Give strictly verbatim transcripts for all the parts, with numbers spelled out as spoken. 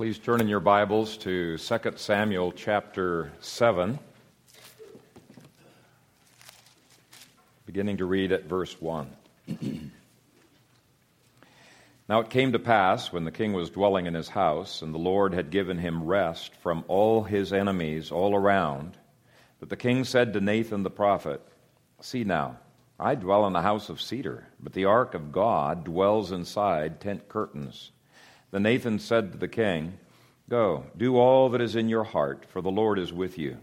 Please turn in your Bibles to Second Samuel chapter seven, beginning to read at verse one. Now it came to pass, when the king was dwelling in his house, and the Lord had given him rest from all his enemies all around, that the king said to Nathan the prophet, "See now, I dwell in a house of cedar, but the ark of God dwells inside tent curtains." Then Nathan said to the king, "Go, do all that is in your heart, for the Lord is with you."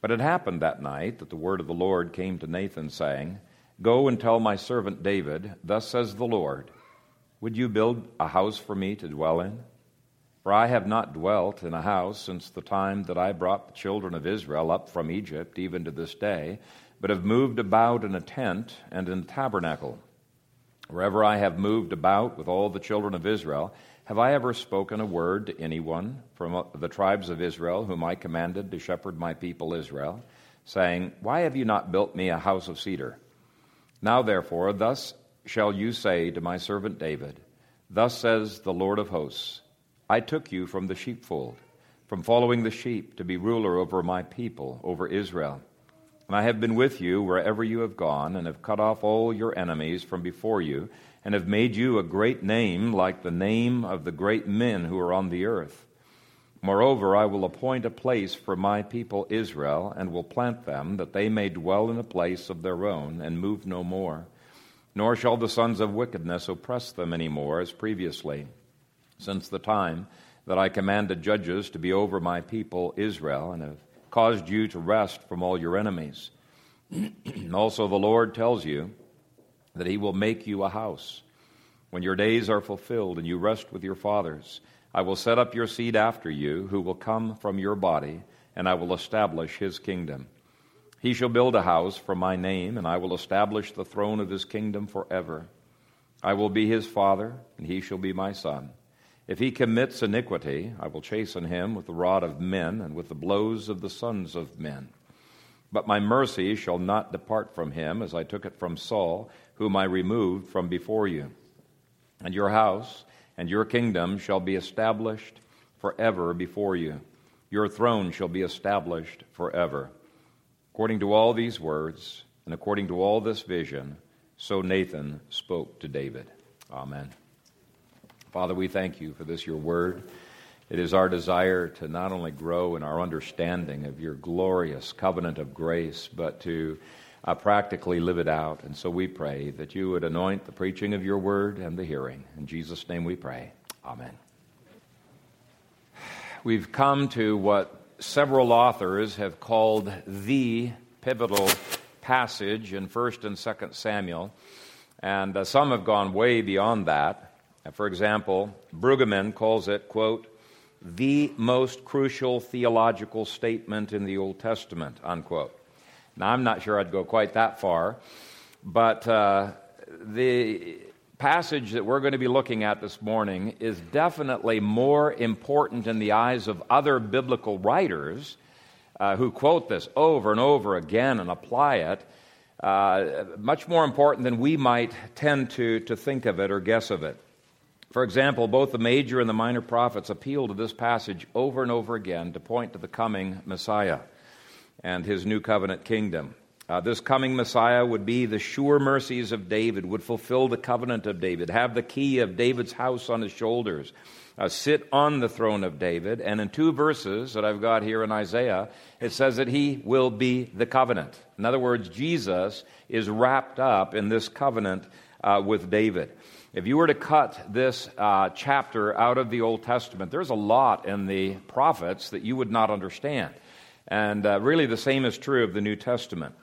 But it happened that night that the word of the Lord came to Nathan, saying, "Go and tell my servant David, thus says the Lord, would you build a house for me to dwell in? For I have not dwelt in a house since the time that I brought the children of Israel up from Egypt, even to this day, but have moved about in a tent and in a tabernacle. Wherever I have moved about with all the children of Israel, have I ever spoken a word to anyone from the tribes of Israel, whom I commanded to shepherd my people Israel, saying, why have you not built me a house of cedar? Now therefore, thus shall you say to my servant David, thus says the Lord of hosts, I took you from the sheepfold, from following the sheep, to be ruler over my people, over Israel. And I have been with you wherever you have gone, and have cut off all your enemies from before you, and have made you a great name like the name of the great men who are on the earth. Moreover, I will appoint a place for my people Israel, and will plant them, that they may dwell in a place of their own, and move no more. Nor shall the sons of wickedness oppress them any more, as previously, since the time that I commanded judges to be over my people Israel, and have caused you to rest from all your enemies. Also the Lord tells you that he will make you a house. When your days are fulfilled and you rest with your fathers, I will set up your seed after you, who will come from your body, and I will establish his kingdom. He shall build a house for my name, and I will establish the throne of his kingdom forever. I will be his father, and he shall be my son. If he commits iniquity, I will chasten him with the rod of men and with the blows of the sons of men. But my mercy shall not depart from him, as I took it from Saul, whom I removed from before you. And your house and your kingdom shall be established forever before you. Your throne shall be established forever." According to all these words, and according to all this vision, so Nathan spoke to David. Amen. Father, we thank you for this, your word. It is our desire to not only grow in our understanding of your glorious covenant of grace, but to uh, practically live it out. And so we pray that you would anoint the preaching of your word and the hearing. In Jesus' name we pray. Amen. We've come to what several authors have called the pivotal passage in First and Second Samuel. And uh, some have gone way beyond that. For example, Brueggemann calls it, quote, the most crucial theological statement in the Old Testament, unquote. Now, I'm not sure I'd go quite that far, but uh, the passage that we're going to be looking at this morning is definitely more important in the eyes of other biblical writers uh, who quote this over and over again and apply it, uh, much more important than we might tend to, to think of it or guess of it. For example, both the major and the minor prophets appeal to this passage over and over again to point to the coming Messiah and his new covenant kingdom. Uh, this coming Messiah would be the sure mercies of David, would fulfill the covenant of David, have the key of David's house on his shoulders, uh, sit on the throne of David. And in two verses that I've got here in Isaiah, it says that he will be the covenant. In other words, Jesus is wrapped up in this covenant uh, with David. If you were to cut this uh, chapter out of the Old Testament, there's a lot in the prophets that you would not understand. And uh, really the same is true of the New Testament.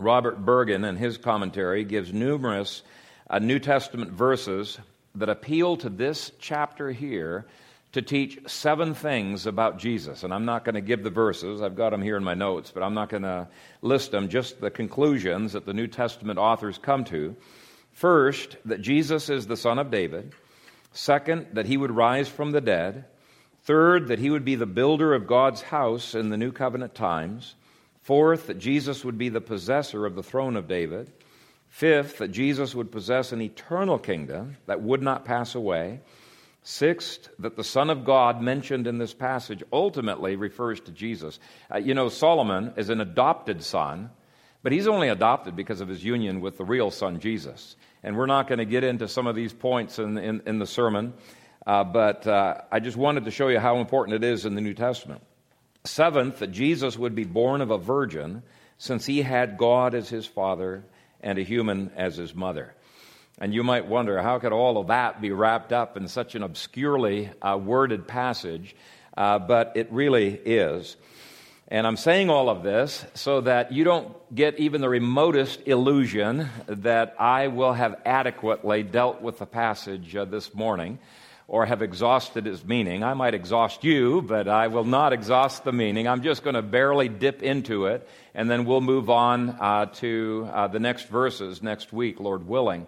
Robert Bergen, in his commentary, gives numerous uh, New Testament verses that appeal to this chapter here to teach seven things about Jesus. And I'm not going to give the verses. I've got them here in my notes, but I'm not going to list them, just the conclusions that the New Testament authors come to. First, that Jesus is the son of David. Second, that he would rise from the dead. Third, that he would be the builder of God's house in the new covenant times. Fourth, that Jesus would be the possessor of the throne of David. Fifth, that Jesus would possess an eternal kingdom that would not pass away. Sixth, that the Son of God mentioned in this passage ultimately refers to Jesus. Uh, you know, Solomon is an adopted son, but he's only adopted because of his union with the real son, Jesus. And we're not going to get into some of these points in, in, in the sermon, uh, but uh, I just wanted to show you how important it is in the New Testament. Seventh, that Jesus would be born of a virgin since he had God as his father and a human as his mother. And you might wonder, how could all of that be wrapped up in such an obscurely uh, worded passage? Uh, but it really is. And I'm saying all of this so that you don't get even the remotest illusion that I will have adequately dealt with the passage uh, this morning or have exhausted its meaning. I might exhaust you, but I will not exhaust the meaning. I'm just going to barely dip into it, and then we'll move on uh, to uh, the next verses next week, Lord willing.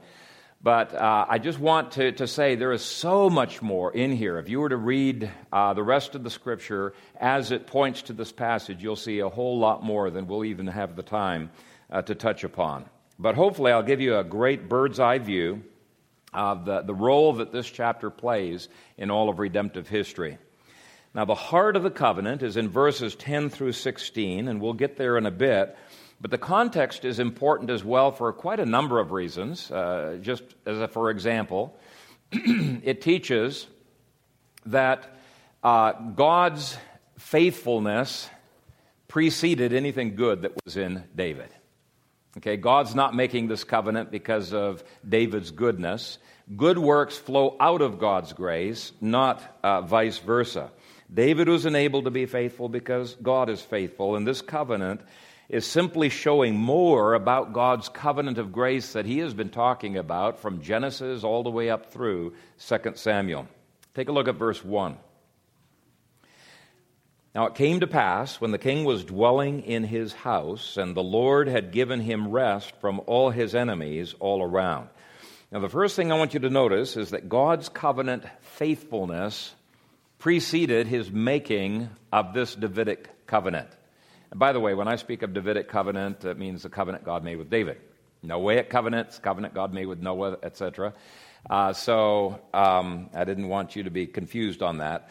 But uh, I just want to, to say there is so much more in here. If you were to read uh, the rest of the Scripture as it points to this passage, you'll see a whole lot more than we'll even have the time uh, to touch upon. But hopefully I'll give you a great bird's eye view of the, the role that this chapter plays in all of redemptive history. Now, the heart of the covenant is in verses ten through sixteen, and we'll get there in a bit. But the context is important as well for quite a number of reasons. Uh, just as a for example, it teaches that uh, God's faithfulness preceded anything good that was in David. Okay, God's not making this covenant because of David's goodness. Good works flow out of God's grace, not uh, vice versa. David was enabled to be faithful because God is faithful, and this covenant is simply showing more about God's covenant of grace that he has been talking about from Genesis all the way up through Second Samuel. Take a look at verse one. Now it came to pass, when the king was dwelling in his house, and the Lord had given him rest from all his enemies all around. Now the first thing I want you to notice is that God's covenant faithfulness preceded his making of this Davidic covenant. And by the way, when I speak of Davidic covenant, that means the covenant God made with David. Noahic covenants, covenant God made with Noah, et cetera. Uh, so um, I didn't want you to be confused on that.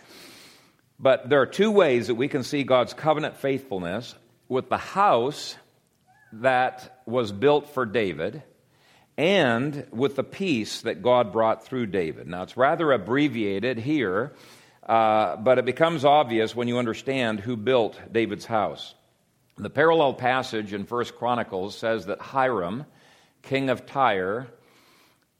But there are two ways that we can see God's covenant faithfulness with the house that was built for David and with the peace that God brought through David. Now, it's rather abbreviated here, uh, but it becomes obvious when you understand who built David's house. The parallel passage in First Chronicles says that Hiram, king of Tyre,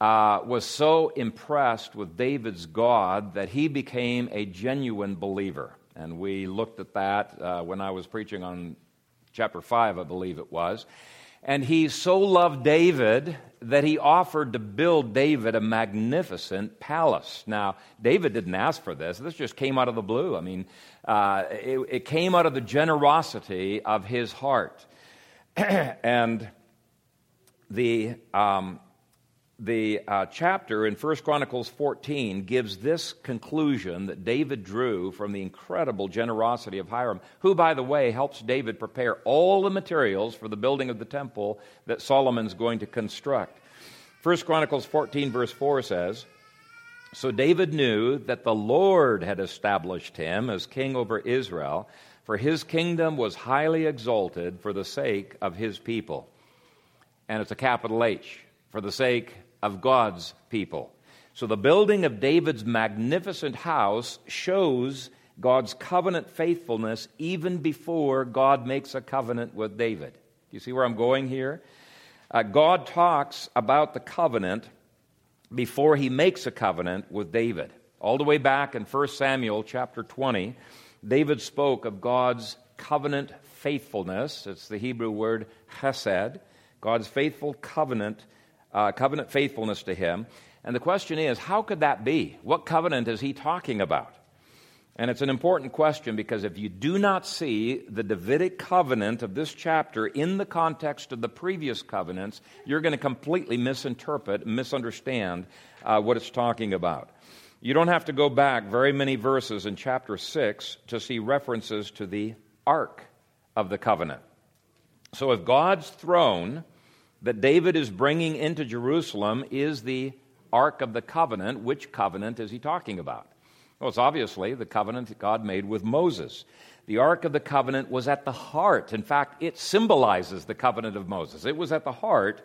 uh, was so impressed with David's God that he became a genuine believer. And we looked at that uh, when I was preaching on chapter five, I believe it was. And he so loved David that he offered to build David a magnificent palace. Now, David didn't ask for this. This just came out of the blue. I mean, uh, it, it came out of the generosity of his heart. And the um, the uh, chapter in First Chronicles fourteen gives this conclusion that David drew from the incredible generosity of Hiram, who, by the way, helps David prepare all the materials for the building of the temple that Solomon's going to construct. First Chronicles fourteen verse four says, "So David knew that the Lord had established him as king over Israel, for his kingdom was highly exalted for the sake of his people." And it's a capital H, for the sake of God's people. So the building of David's magnificent house shows God's covenant faithfulness even before God makes a covenant with David. Do you see where I'm going here? Uh, God talks about the covenant before he makes a covenant with David. All the way back in First Samuel chapter twenty, David spoke of God's covenant faithfulness. It's the Hebrew word chesed, God's faithful covenant Uh, covenant faithfulness to him. And the question is, how could that be? What covenant is he talking about? And it's an important question, because if you do not see the Davidic covenant of this chapter in the context of the previous covenants, you're going to completely misinterpret and misunderstand uh, what it's talking about. You don't have to go back very many verses in chapter six to see references to the Ark of the Covenant. So if God's throne that David is bringing into Jerusalem is the Ark of the Covenant, which covenant is he talking about? Well, it's obviously the covenant that God made with Moses. The Ark of the Covenant was at the heart. In fact, it symbolizes the covenant of Moses. It was at the heart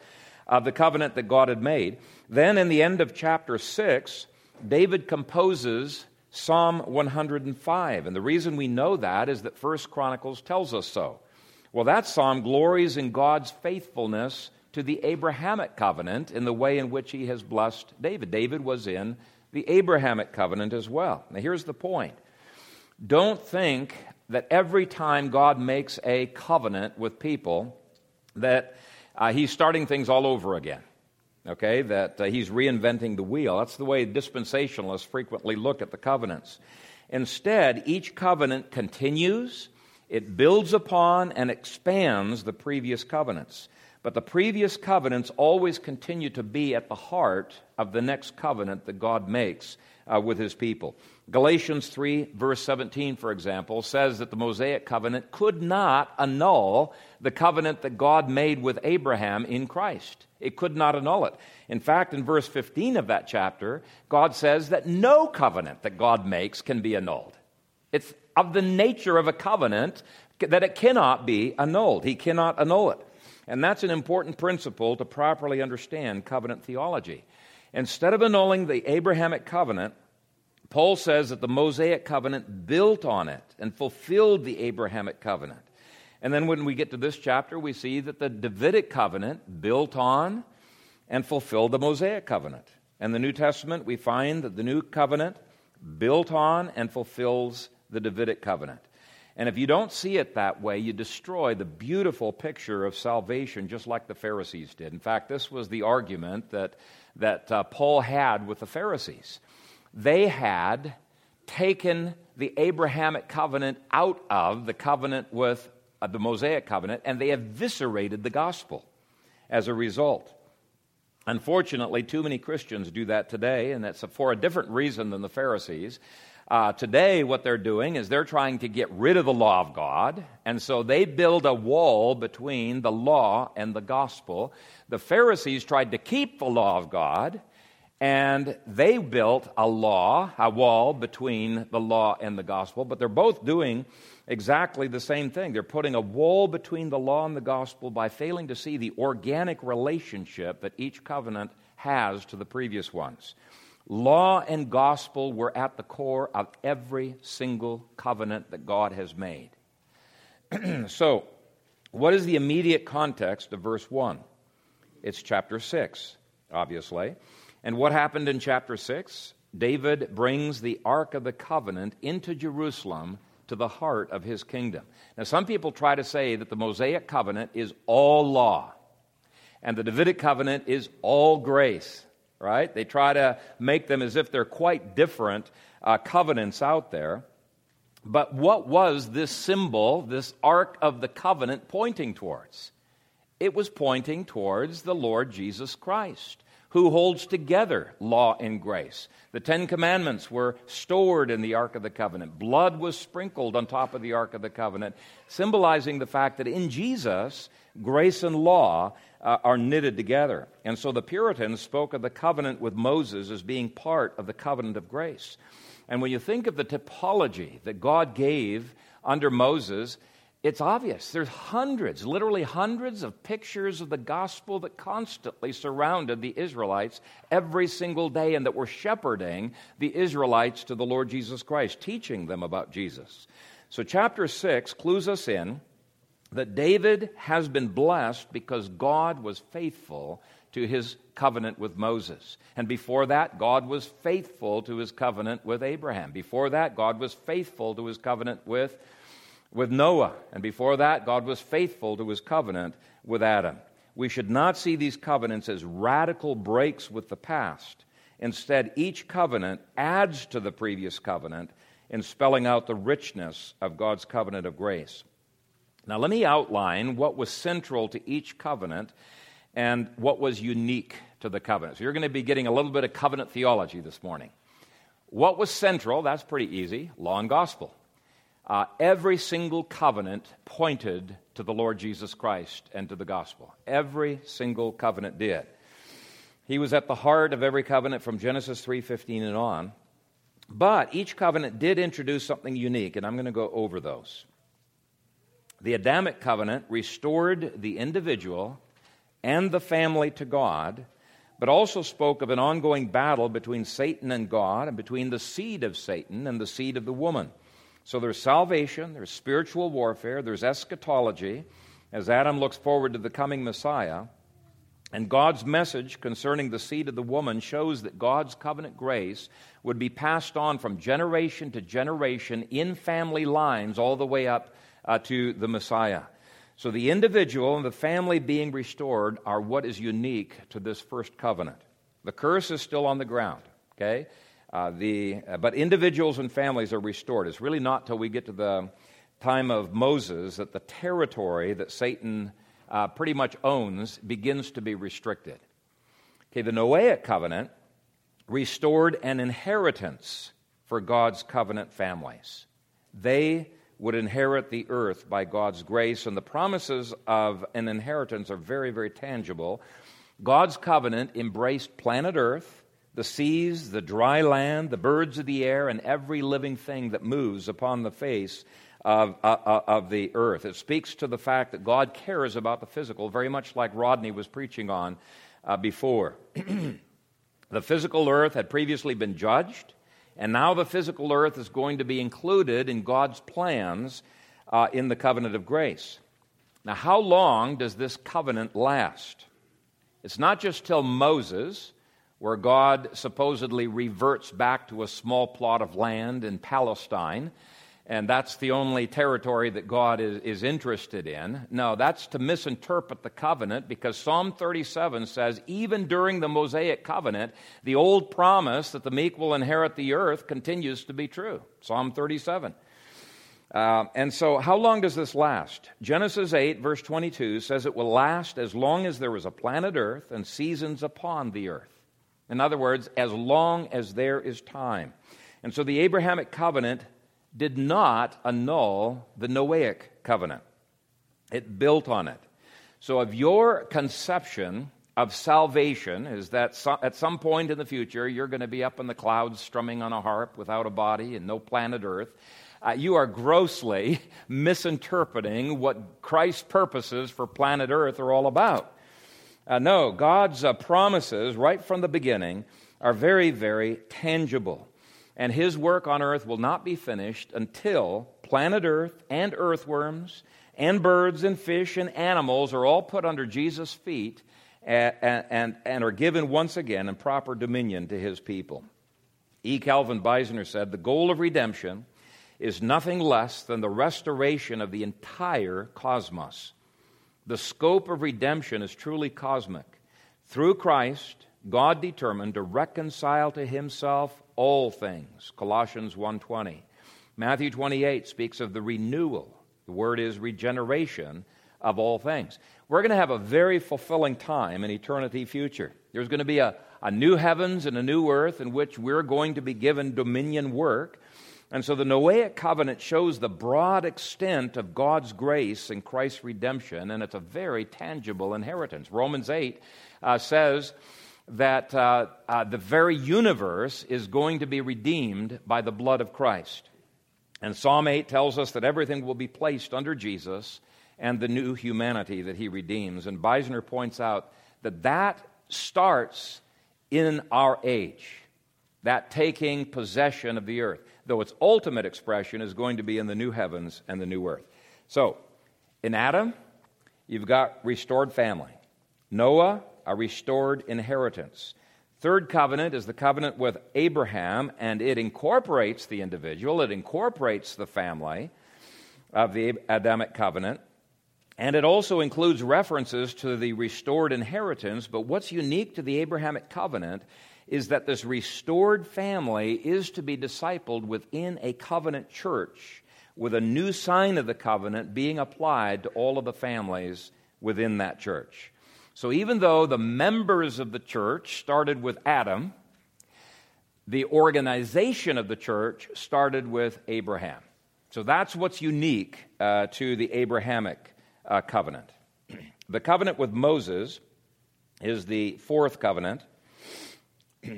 of the covenant that God had made. Then in the end of chapter six, David composes Psalm one hundred five. And the reason we know that is that First Chronicles tells us so. Well, that psalm glories in God's faithfulness to the Abrahamic covenant in the way in which he has blessed David. David was in the Abrahamic covenant as well. Now, here's the point. Don't think that every time God makes a covenant with people that uh, he's starting things all over again, okay, that uh, he's reinventing the wheel. That's the way dispensationalists frequently look at the covenants. Instead, each covenant continues, it builds upon and expands the previous covenants. But the previous covenants always continue to be at the heart of the next covenant that God makes uh, with his people. Galatians three, verse seventeen, for example, says that the Mosaic covenant could not annul the covenant that God made with Abraham in Christ. It could not annul it. In fact, in verse fifteen of that chapter, God says that no covenant that God makes can be annulled. It's of the nature of a covenant that it cannot be annulled. He cannot annul it. And that's an important principle to properly understand covenant theology. Instead of annulling the Abrahamic covenant, Paul says that the Mosaic covenant built on it and fulfilled the Abrahamic covenant. And then when we get to this chapter, we see that the Davidic covenant built on and fulfilled the Mosaic covenant. And the New Testament, we find that the new covenant built on and fulfills the Davidic covenant. And if you don't see it that way, you destroy the beautiful picture of salvation just like the Pharisees did. In fact, this was the argument that, that uh, Paul had with the Pharisees. They had taken the Abrahamic covenant out of the covenant with uh, the Mosaic covenant, and they eviscerated the gospel as a result. Unfortunately, too many Christians do that today, and that's for a different reason than the Pharisees. Uh, today, what they're doing is they're trying to get rid of the law of God, and so they build a wall between the law and the gospel. The Pharisees tried to keep the law of God, and they built a law, a wall between the law and the gospel, but they're both doing exactly the same thing. They're putting a wall between the law and the gospel by failing to see the organic relationship that each covenant has to the previous ones. Law and gospel were at the core of every single covenant that God has made. So, what is the immediate context of verse one? It's chapter six, obviously. And what happened in chapter six? David brings the Ark of the Covenant into Jerusalem to the heart of his kingdom. Now, some people try to say that the Mosaic Covenant is all law, and the Davidic Covenant is all grace. Right? They try to make them as if they're quite different uh, covenants out there. But what was this symbol, this Ark of the Covenant, pointing towards? It was pointing towards the Lord Jesus Christ, who holds together law and grace. The Ten Commandments were stored in the Ark of the Covenant. Blood was sprinkled on top of the Ark of the Covenant, symbolizing the fact that in Jesus, grace and law uh, are knitted together. And so the Puritans spoke of the covenant with Moses as being part of the covenant of grace. And when you think of the typology that God gave under Moses, it's obvious. There's hundreds, literally hundreds of pictures of the gospel that constantly surrounded the Israelites every single day and that were shepherding the Israelites to the Lord Jesus Christ, teaching them about Jesus. So chapter six clues us in that David has been blessed because God was faithful to his covenant with Moses. And before that, God was faithful to his covenant with Abraham. Before that, God was faithful to his covenant with with Noah, and before that, God was faithful to his covenant with Adam. We should not see these covenants as radical breaks with the past. Instead, each covenant adds to the previous covenant in spelling out the richness of God's covenant of grace. Now, let me outline what was central to each covenant and what was unique to the covenant. So you're going to be getting a little bit of covenant theology this morning. What was central? That's pretty easy. Law and gospel. Uh, every single covenant pointed to the Lord Jesus Christ and to the gospel. Every single covenant did. He was at the heart of every covenant from Genesis three fifteen and on. But each covenant did introduce something unique, and I'm going to go over those. The Adamic covenant restored the individual and the family to God, but also spoke of an ongoing battle between Satan and God and between the seed of Satan and the seed of the woman. So there's salvation, there's spiritual warfare, there's eschatology, as Adam looks forward to the coming Messiah. And God's message concerning the seed of the woman shows that God's covenant grace would be passed on from generation to generation in family lines all the way up uh, to the Messiah. So the individual and the family being restored are what is unique to this first covenant. The curse is still on the ground, okay? Uh, the, uh, but individuals and families are restored. It's really not till we get to the time of Moses that the territory that Satan Uh, pretty much owns, begins to be restricted. Okay, the Noahic covenant restored an inheritance for God's covenant families. They would inherit the earth by God's grace, and the promises of an inheritance are very, very tangible. God's covenant embraced planet Earth, the seas, the dry land, the birds of the air, and every living thing that moves upon the face Of, uh, of the earth. It speaks to the fact that God cares about the physical, very much like Rodney was preaching on uh, before. The physical earth had previously been judged, and now the physical earth is going to be included in God's plans uh, in the covenant of grace. Now, how long does this covenant last? It's not just till Moses, where God supposedly reverts back to a small plot of land in Palestine, and that's the only territory that God is, is interested in. No, that's to misinterpret the covenant, because Psalm thirty-seven says, even during the Mosaic covenant, the old promise that the meek will inherit the earth continues to be true. Psalm thirty-seven. Uh, and so how long does this last? Genesis eight, verse twenty-two says it will last as long as there is a planet earth and seasons upon the earth. In other words, as long as there is time. And so the Abrahamic covenant did not annul the Noahic covenant. It built on it. So if your conception of salvation is that so, at some point in the future you're going to be up in the clouds strumming on a harp without a body and no planet Earth, uh, you are grossly misinterpreting what Christ's purposes for planet Earth are all about. Uh, no, God's uh, promises right from the beginning are very, very tangible. And his work on earth will not be finished until planet Earth and earthworms and birds and fish and animals are all put under Jesus' feet and, and, and are given once again in proper dominion to his people. E. Calvin Beisner said, the goal of redemption is nothing less than the restoration of the entire cosmos. The scope of redemption is truly cosmic. Through Christ, God determined to reconcile to himself all things, Colossians one twenty. Matthew twenty-eight speaks of the renewal, the word is regeneration, of all things. We're going to have a very fulfilling time in eternity future. There's going to be a, a new heavens and a new earth in which we're going to be given dominion work. And so the Noahic covenant shows the broad extent of God's grace and Christ's redemption, and it's a very tangible inheritance. Romans eight uh, says that uh, uh, the very universe is going to be redeemed by the blood of Christ. And Psalm eight tells us that everything will be placed under Jesus and the new humanity that he redeems. And Beisner points out that that starts in our age, that taking possession of the earth, though its ultimate expression is going to be in the new heavens and the new earth. So, in Adam, you've got restored family. Noah, a restored inheritance. Third covenant is the covenant with Abraham, and it incorporates the individual, it incorporates the family of the Adamic covenant, and it also includes references to the restored inheritance. But what's unique to the Abrahamic covenant is that this restored family is to be discipled within a covenant church, with a new sign of the covenant being applied to all of the families within that church. So even though the members of the church started with Adam, the organization of the church started with Abraham. So that's what's unique uh, to the Abrahamic uh, covenant. The covenant with Moses is the fourth covenant.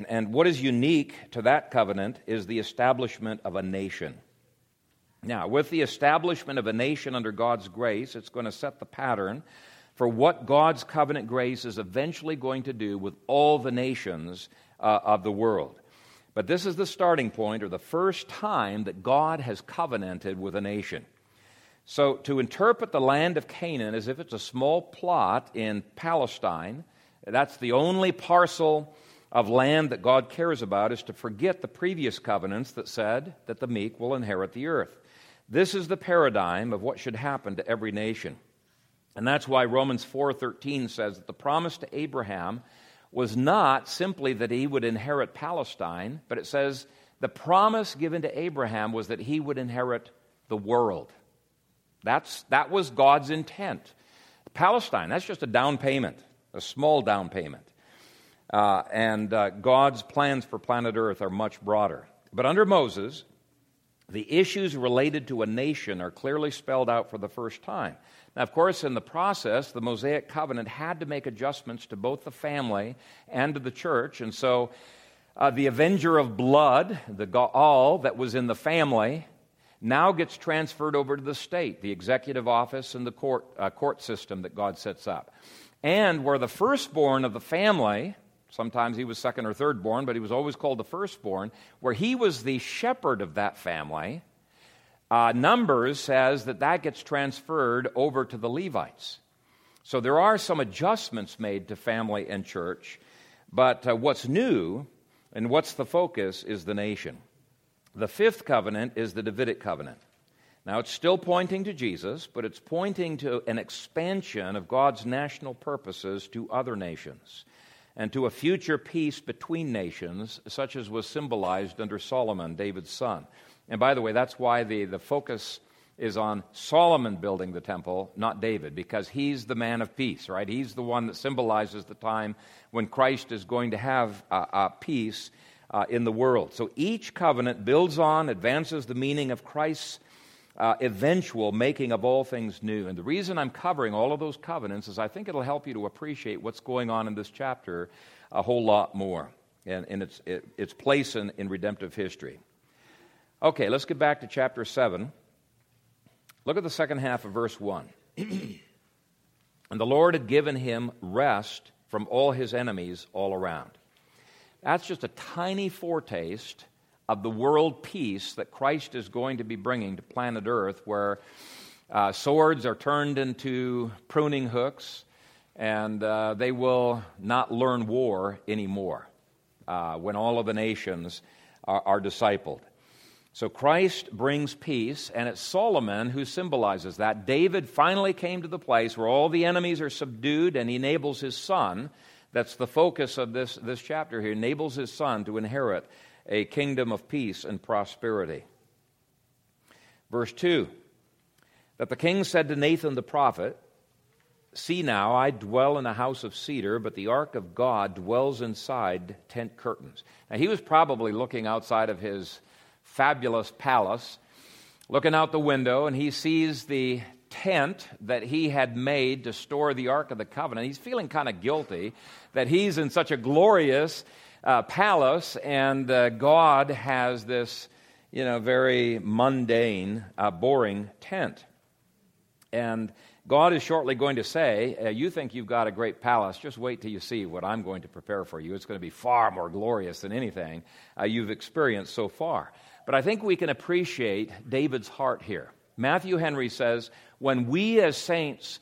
And what is unique to that covenant is the establishment of a nation. Now, with the establishment of a nation under God's grace, it's going to set the pattern for what God's covenant grace is eventually going to do with all the nations uh, of the world. But this is the starting point, or the first time that God has covenanted with a nation. So to interpret the land of Canaan as if it's a small plot in Palestine, that's the only parcel of land that God cares about, is to forget the previous covenants that said that the meek will inherit the earth. This is the paradigm of what should happen to every nation. And that's why Romans four thirteen says that the promise to Abraham was not simply that he would inherit Palestine, but it says the promise given to Abraham was that he would inherit the world. That's, that was God's intent. Palestine, that's just a down payment, a small down payment. Uh, and uh, God's plans for planet Earth are much broader. But under Moses, the issues related to a nation are clearly spelled out for the first time. Now, of course, in the process, the Mosaic covenant had to make adjustments to both the family and to the church. And so uh, the avenger of blood, the Gaal that was in the family, now gets transferred over to the state, the executive office and the court, uh, court system that God sets up. And where the firstborn of the family, sometimes he was second or third born, but he was always called the firstborn, where he was the shepherd of that family, uh, Numbers says that that gets transferred over to the Levites. So there are some adjustments made to family and church, but uh, what's new and what's the focus is the nation. The fifth covenant is the Davidic covenant. Now, it's still pointing to Jesus, but it's pointing to an expansion of God's national purposes to other nations, and to a future peace between nations, such as was symbolized under Solomon, David's son. And by the way, that's why the, the focus is on Solomon building the temple, not David, because he's the man of peace, right? He's the one that symbolizes the time when Christ is going to have uh, uh, peace uh, in the world. So each covenant builds on, advances the meaning of Christ's uh, eventual making of all things new. And the reason I'm covering all of those covenants is I think it'll help you to appreciate what's going on in this chapter a whole lot more, and, and its it, its place in, in redemptive history. Okay, let's get back to chapter seven. Look at the second half of verse one. And the Lord had given him rest from all his enemies all around. That's just a tiny foretaste of the world peace that Christ is going to be bringing to planet Earth, where uh, swords are turned into pruning hooks, and uh, they will not learn war anymore uh, when all of the nations are, are discipled. So Christ brings peace, and it's Solomon who symbolizes that. David finally came to the place where all the enemies are subdued, and he enables his son. That's the focus of this, this chapter here. He enables his son to inherit a kingdom of peace and prosperity. Verse two, that the king said to Nathan the prophet, "See now, I dwell in a house of cedar, but the ark of God dwells inside tent curtains." Now, he was probably looking outside of his fabulous palace, looking out the window, and he sees the tent that he had made to store the Ark of the Covenant. He's feeling kind of guilty that he's in such a glorious Uh, palace, and uh, God has this, you know, very mundane, uh, boring tent. And God is shortly going to say, uh, you think you've got a great palace, just wait till you see what I'm going to prepare for you. It's going to be far more glorious than anything uh, you've experienced so far. But I think we can appreciate David's heart here. Matthew Henry says, when we as saints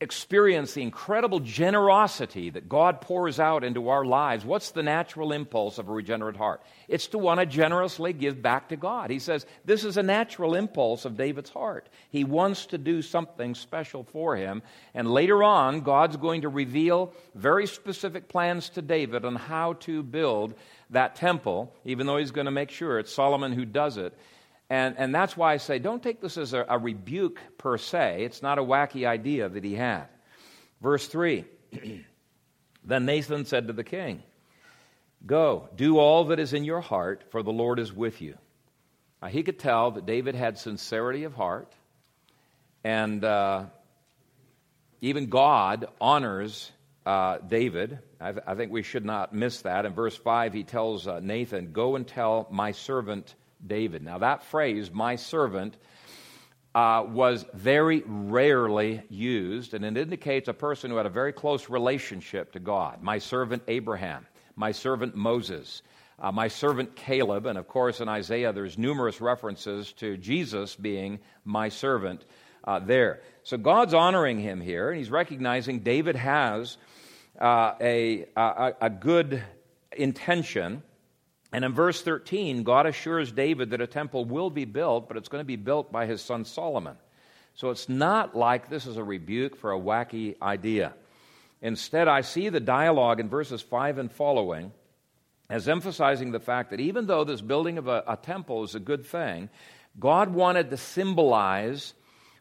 experience the incredible generosity that God pours out into our lives, what's the natural impulse of a regenerate heart? It's to want to generously give back to God. He says this is a natural impulse of David's heart. He wants to do something special for him, and later on, God's going to reveal very specific plans to David on how to build that temple, even though he's going to make sure it's Solomon who does it. And, and that's why I say, don't take this as a, a rebuke per se. It's not a wacky idea that he had. Verse three, Then Nathan said to the king, "Go, do all that is in your heart, for the Lord is with you." Now, he could tell that David had sincerity of heart, and uh, even God honors uh, David. I've, I think we should not miss that. In verse five, he tells uh, Nathan, go and tell my servant David. Now that phrase, my servant, uh, was very rarely used, and it indicates a person who had a very close relationship to God. My servant Abraham, my servant Moses, uh, my servant Caleb, and of course in Isaiah there's numerous references to Jesus being my servant uh, there. So God's honoring him here, and he's recognizing David has uh, a, a, a good intention. And in verse thirteen, God assures David that a temple will be built, but it's going to be built by his son Solomon. So it's not like this is a rebuke for a wacky idea. Instead, I see the dialogue in verses five and following as emphasizing the fact that even though this building of a, a temple is a good thing, God wanted to symbolize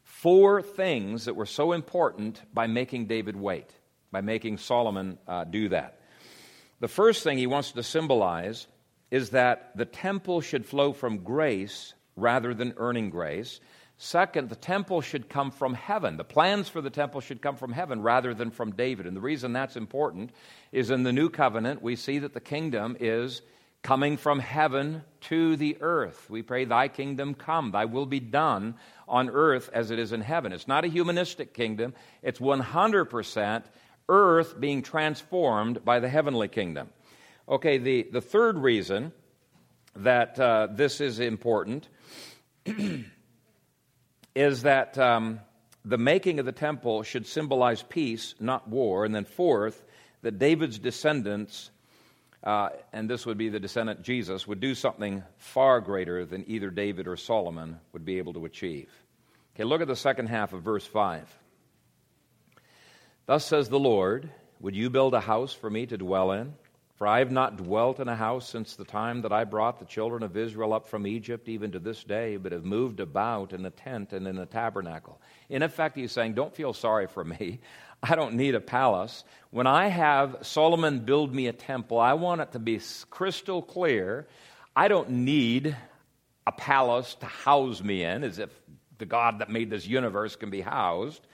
four things that were so important by making David wait, by making Solomon uh, do that. The first thing he wants to symbolize is that the temple should flow from grace rather than earning grace. Second, the temple should come from heaven. The plans for the temple should come from heaven rather than from David. And the reason that's important is in the new covenant, we see that the kingdom is coming from heaven to the earth. We pray, thy kingdom come, thy will be done on earth as it is in heaven. It's not a humanistic kingdom. It's one hundred percent earth being transformed by the heavenly kingdom. Okay, the, the third reason that uh, this is important is that um, the making of the temple should symbolize peace, not war. And then fourth, that David's descendants, uh, and this would be the descendant Jesus, would do something far greater than either David or Solomon would be able to achieve. Okay, look at the second half of verse five. Thus says the Lord, would you build a house for me to dwell in? For I have not dwelt in a house since the time that I brought the children of Israel up from Egypt, even to this day, but have moved about in a tent and in a tabernacle. In effect, he's saying, don't feel sorry for me. I don't need a palace. When I have Solomon build me a temple, I want it to be crystal clear. I don't need a palace to house me in, as if the God that made this universe can be housed.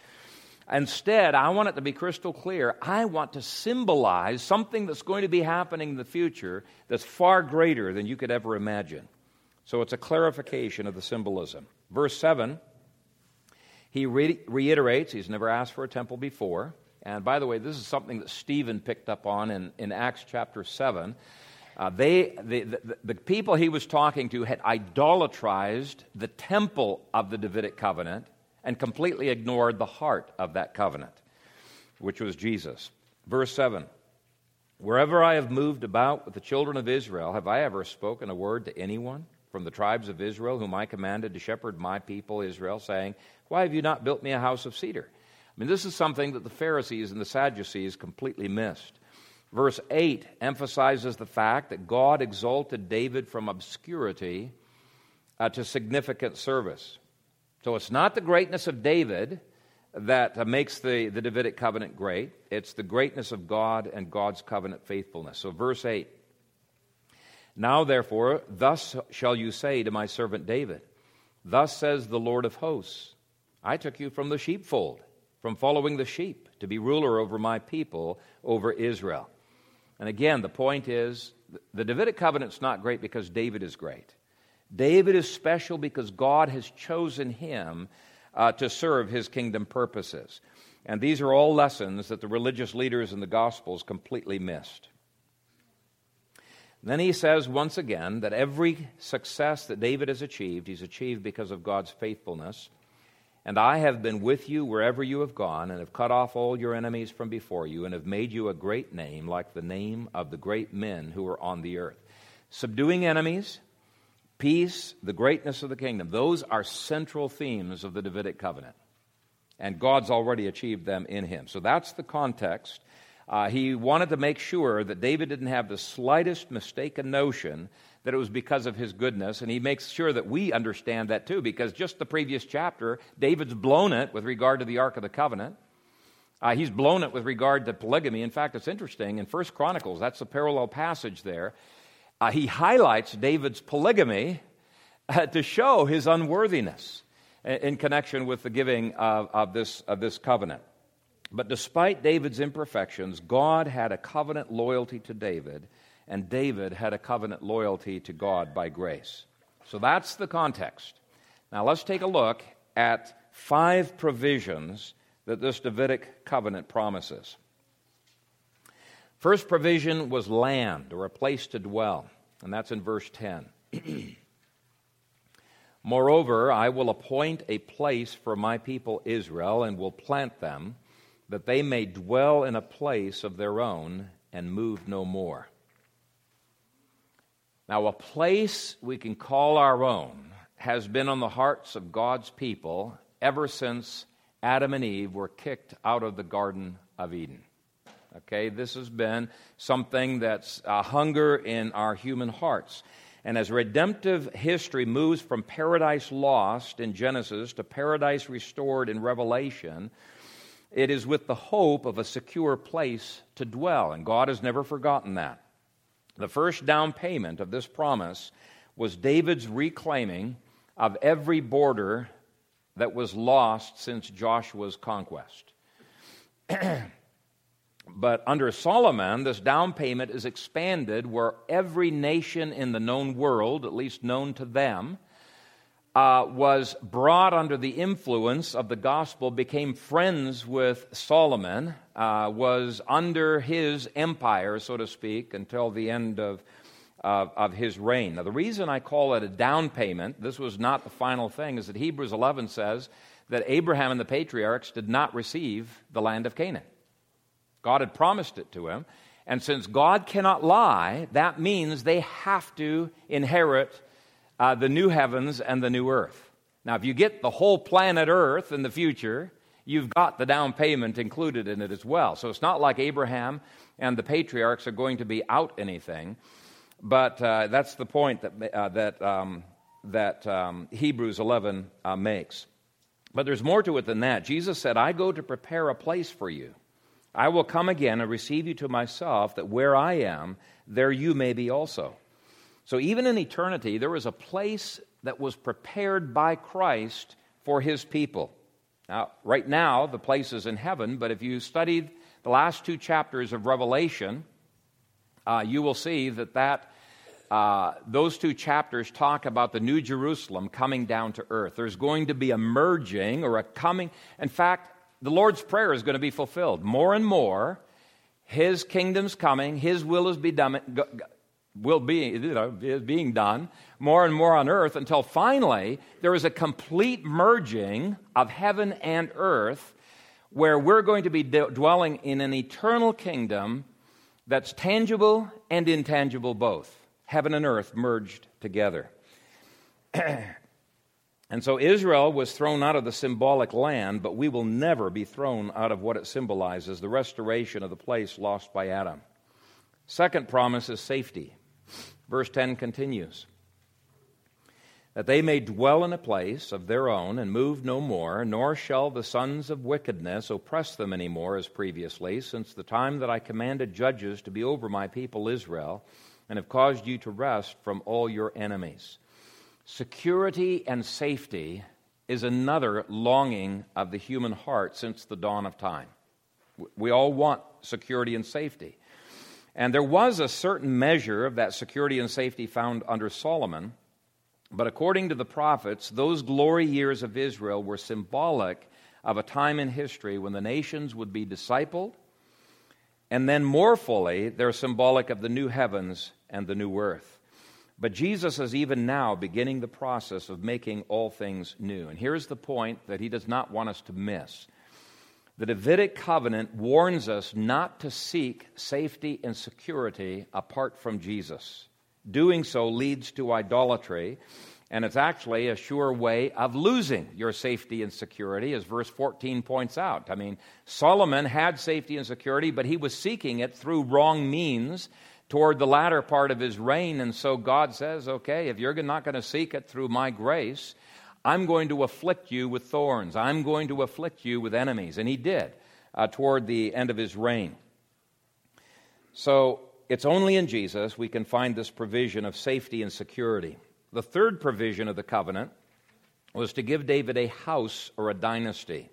Instead, I want it to be crystal clear. I want to symbolize something that's going to be happening in the future that's far greater than you could ever imagine. So it's a clarification of the symbolism. Verse seven, he re- reiterates, he's never asked for a temple before. And by the way, this is something that Stephen picked up on in, in Acts chapter seven. Uh, they, the, the, the people he was talking to had idolatrized the temple of the Davidic covenant and completely ignored the heart of that covenant, which was Jesus. Verse seven, wherever I have moved about with the children of Israel, have I ever spoken a word to anyone from the tribes of Israel, whom I commanded to shepherd my people Israel, saying, why have you not built me a house of cedar? I mean, this is something that the Pharisees and the Sadducees completely missed. Verse eight emphasizes the fact that God exalted David from obscurity uh, to significant service. So it's not the greatness of David that makes the, the Davidic covenant great. It's the greatness of God and God's covenant faithfulness. So verse eight, now therefore, thus shall you say to my servant David, thus says the Lord of hosts, I took you from the sheepfold, from following the sheep, to be ruler over my people, over Israel. And again, the point is, the Davidic covenant's not great because David is great. David is special because God has chosen him uh, to serve his kingdom purposes. And these are all lessons that the religious leaders in the Gospels completely missed. And then he says once again that every success that David has achieved, he's achieved because of God's faithfulness. And I have been with you wherever you have gone, and have cut off all your enemies from before you, and have made you a great name like the name of the great men who are on the earth. Subduing enemies, peace, the greatness of the kingdom, those are central themes of the Davidic covenant. And God's already achieved them in him. So that's the context. Uh, he wanted to make sure that David didn't have the slightest mistaken notion that it was because of his goodness. And he makes sure that we understand that too, because just the previous chapter, David's blown it with regard to the Ark of the Covenant. Uh, he's blown it with regard to polygamy. In fact, it's interesting. In First Chronicles, that's a parallel passage there. Uh, he highlights David's polygamy uh, to show his unworthiness in, in connection with the giving of, of, this, of this covenant. But despite David's imperfections, God had a covenant loyalty to David, and David had a covenant loyalty to God by grace. So that's the context. Now let's take a look at five provisions that this Davidic covenant promises. First provision was land, or a place to dwell, and that's in verse ten. Moreover, I will appoint a place for my people Israel and will plant them, that they may dwell in a place of their own and move no more. Now, a place we can call our own has been on the hearts of God's people ever since Adam and Eve were kicked out of the Garden of Eden. Okay, this has been something that's a hunger in our human hearts. And as redemptive history moves from paradise lost in Genesis to paradise restored in Revelation, it is with the hope of a secure place to dwell, and God has never forgotten that. The first down payment of this promise was David's reclaiming of every border that was lost since Joshua's conquest. But under Solomon, this down payment is expanded where every nation in the known world, at least known to them, Uh, was brought under the influence of the gospel, became friends with Solomon, uh, was under his empire, so to speak, until the end of, uh, of his reign. Now, the reason I call it a down payment, this was not the final thing, is that Hebrews eleven says that Abraham and the patriarchs did not receive the land of Canaan. God had promised it to him, and since God cannot lie, that means they have to inherit Uh, the new heavens and the new earth. Now, if you get the whole planet Earth in the future, you've got the down payment included in it as well. So it's not like Abraham and the patriarchs are going to be out anything, but uh, that's the point that uh, that um, that um, Hebrews eleven uh, makes. But there's more to it than that. Jesus said, "I go to prepare a place for you. I will come again and receive you to myself, that where I am, there you may be also." So even in eternity, there was a place that was prepared by Christ for his people. Now, right now, the place is in heaven, but if you studied the last two chapters of Revelation, uh, you will see that, that uh, those two chapters talk about the New Jerusalem coming down to earth. There's going to be a merging or a coming. In fact, the Lord's Prayer is going to be fulfilled. More and more, his kingdom's coming, his will is be done. Will be, you know, is being done more and more on earth until finally there is a complete merging of heaven and earth where we're going to be d- dwelling in an eternal kingdom that's tangible and intangible both. Heaven and earth merged together. And so Israel was thrown out of the symbolic land, but we will never be thrown out of what it symbolizes, the restoration of the place lost by Adam. Second promise is safety. Verse ten continues, that they may dwell in a place of their own and move no more, nor shall the sons of wickedness oppress them any more as previously, since the time that I commanded judges to be over my people Israel, and have caused you to rest from all your enemies. Security and safety is another longing of the human heart since the dawn of time. We all want security and safety. And there was a certain measure of that security and safety found under Solomon, but according to the prophets, those glory years of Israel were symbolic of a time in history when the nations would be discipled, and then more fully, they're symbolic of the new heavens and the new earth. But Jesus is even now beginning the process of making all things new. And here's the point that he does not want us to miss. The Davidic covenant warns us not to seek safety and security apart from Jesus. Doing so leads to idolatry, and it's actually a sure way of losing your safety and security, as verse fourteen points out. I mean, Solomon had safety and security, but he was seeking it through wrong means toward the latter part of his reign, and so God says, okay, if you're not going to seek it through my grace, I'm going to afflict you with thorns. I'm going to afflict you with enemies. And he did uh, toward the end of his reign. So it's only in Jesus we can find this provision of safety and security. The third provision of the covenant was to give David a house or a dynasty.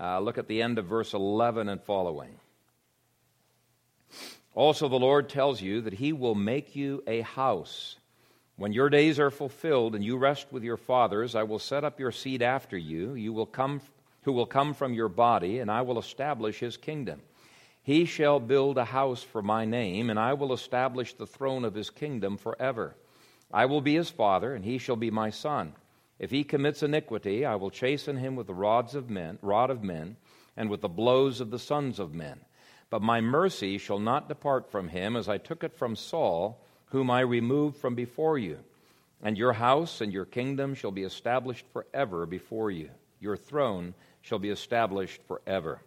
Uh, look at the end of verse eleven and following. Also the Lord tells you that he will make you a house. When your days are fulfilled and you rest with your fathers, I will set up your seed after you, you will come, who will come from your body, and I will establish his kingdom. He shall build a house for my name, and I will establish the throne of his kingdom forever. I will be his father, and he shall be my son. If he commits iniquity, I will chasten him with the rods of men, rod of men, and with the blows of the sons of men. But my mercy shall not depart from him, as I took it from Saul, whom I removed from before you. And your house and your kingdom shall be established forever before you. Your throne shall be established forever.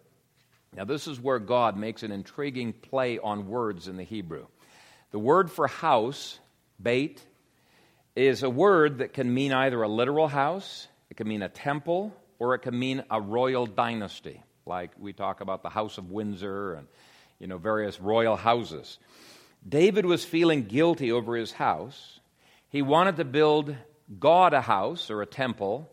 Now this is where God makes an intriguing play on words in the Hebrew. The word for house, beit, is a word that can mean either a literal house, it can mean a temple, or it can mean a royal dynasty. Like we talk about the House of Windsor and, you know, various royal houses. David was feeling guilty over his house. He wanted to build God a house or a temple.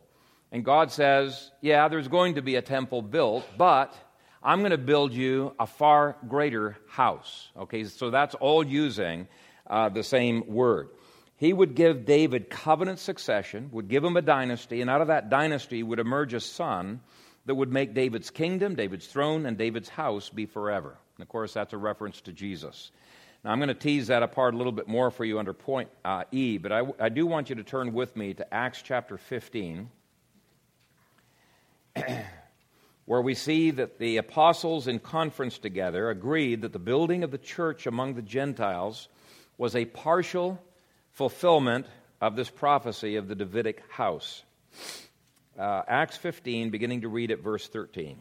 And God says, yeah, there's going to be a temple built, but I'm going to build you a far greater house. Okay, so that's all using uh, the same word. He would give David covenant succession, would give him a dynasty, and out of that dynasty would emerge a son that would make David's kingdom, David's throne, and David's house be forever. And of course, that's a reference to Jesus. Now, I'm going to tease that apart a little bit more for you under point uh, E, but I, I do want you to turn with me to Acts chapter fifteen, where we see that the apostles in conference together agreed that the building of the church among the Gentiles was a partial fulfillment of this prophecy of the Davidic house. Uh, Acts fifteen, beginning to read at verse thirteen.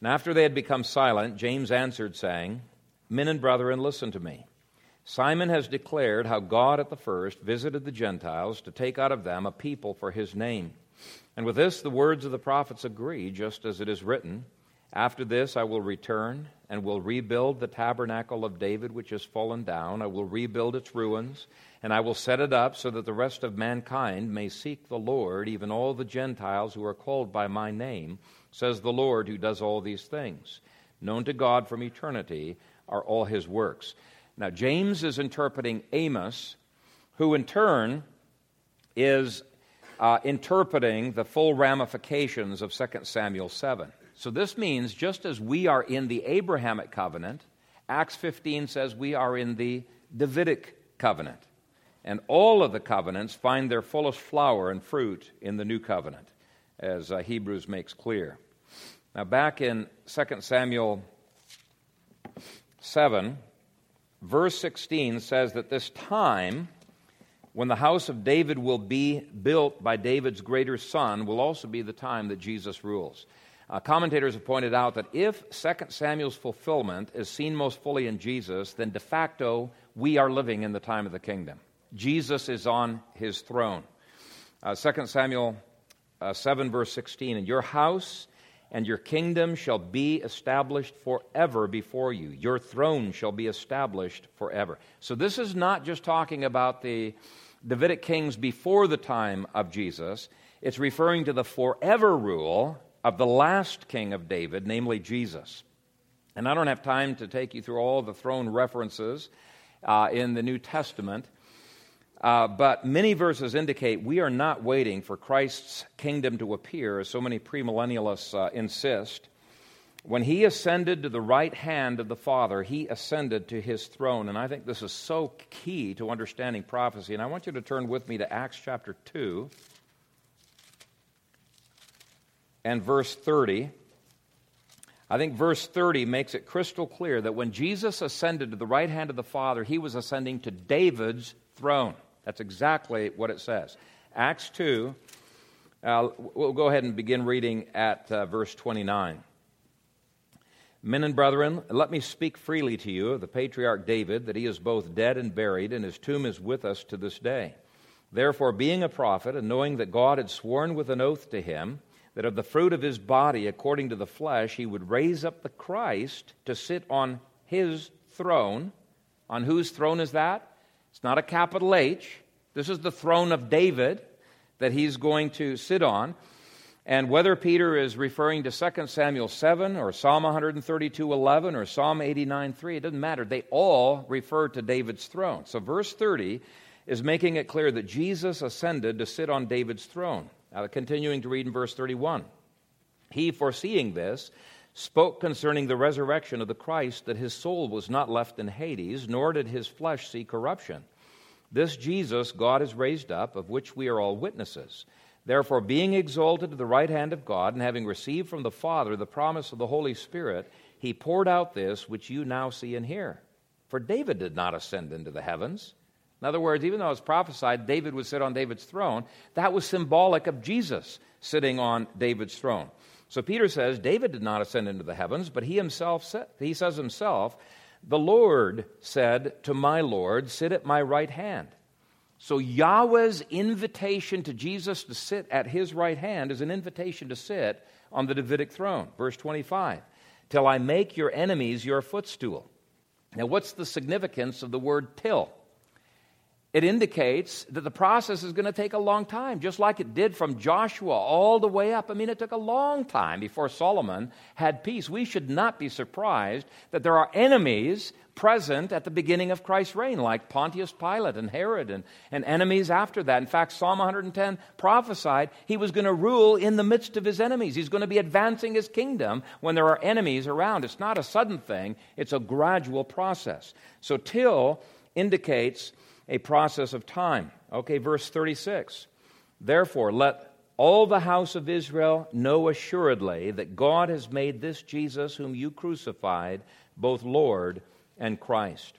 And after they had become silent, James answered, saying, Men and brethren, listen to me. Simon has declared how God at the first visited the Gentiles to take out of them a people for his name. And with this the words of the prophets agree, just as it is written, After this I will return and will rebuild the tabernacle of David which has fallen down. I will rebuild its ruins, and I will set it up so that the rest of mankind may seek the Lord, even all the Gentiles who are called by my name, says the Lord who does all these things. Known to God from eternity are all his works. Now, James is interpreting Amos, who in turn is uh, interpreting the full ramifications of Second Samuel seven. So this means just as we are in the Abrahamic covenant, Acts fifteen says we are in the Davidic covenant. And all of the covenants find their fullest flower and fruit in the new covenant, as uh, Hebrews makes clear. Now, back in Second Samuel seven, verse sixteen says that this time when the house of David will be built by David's greater son will also be the time that Jesus rules. Uh, commentators have pointed out that if Second Samuel's fulfillment is seen most fully in Jesus, then de facto we are living in the time of the kingdom. Jesus is on his throne. Uh, Second Samuel seven, verse sixteen, And your house and your kingdom shall be established forever before you. Your throne shall be established forever. So this is not just talking about the Davidic kings before the time of Jesus. It's referring to the forever rule of the last king of David, namely Jesus. And I don't have time to take you through all the throne references uh, in the New Testament, Uh, but many verses indicate we are not waiting for Christ's kingdom to appear, as so many premillennialists uh, insist. When he ascended to the right hand of the Father, he ascended to his throne. And I think this is so key to understanding prophecy. And I want you to turn with me to Acts chapter two and verse thirty. I think verse thirty makes it crystal clear that when Jesus ascended to the right hand of the Father, he was ascending to David's throne. That's exactly what it says. Acts two, uh, we'll go ahead and begin reading at uh, verse twenty-nine. Men and brethren, let me speak freely to you of the patriarch David, that he is both dead and buried, and his tomb is with us to this day. Therefore, being a prophet, and knowing that God had sworn with an oath to him, that of the fruit of his body, according to the flesh, he would raise up the Christ to sit on his throne. On whose throne is that? It's not a capital H. This is the throne of David that he's going to sit on. And whether Peter is referring to Second Samuel seven or Psalm one thirty-two eleven or Psalm eighty-nine three, it doesn't matter. They all refer to David's throne. So verse thirty is making it clear that Jesus ascended to sit on David's throne. Now, continuing to read in verse thirty-one, he, foreseeing this, spoke concerning the resurrection of the Christ, that his soul was not left in Hades, nor did his flesh see corruption. This Jesus God has raised up, of which we are all witnesses. Therefore, being exalted to the right hand of God, and having received from the Father the promise of the Holy Spirit, he poured out this which you now see and hear. For David did not ascend into the heavens. In other words, even though it was prophesied David would sit on David's throne, that was symbolic of Jesus sitting on David's throne. So Peter says David did not ascend into the heavens, but he himself said, he says himself, the Lord said to my Lord, sit at my right hand. So Yahweh's invitation to Jesus to sit at his right hand is an invitation to sit on the Davidic throne. Verse twenty-five, till I make your enemies your footstool. Now, what's the significance of the word till? It indicates that the process is going to take a long time, just like it did from Joshua all the way up. I mean, it took a long time before Solomon had peace. We should not be surprised that there are enemies present at the beginning of Christ's reign, like Pontius Pilate and Herod and, and enemies after that. In fact, Psalm one ten prophesied he was going to rule in the midst of his enemies. He's going to be advancing his kingdom when there are enemies around. It's not a sudden thing. It's a gradual process. So till indicates a process of time. Okay, verse thirty-six. Therefore, let all the house of Israel know assuredly that God has made this Jesus whom you crucified, both Lord and Christ.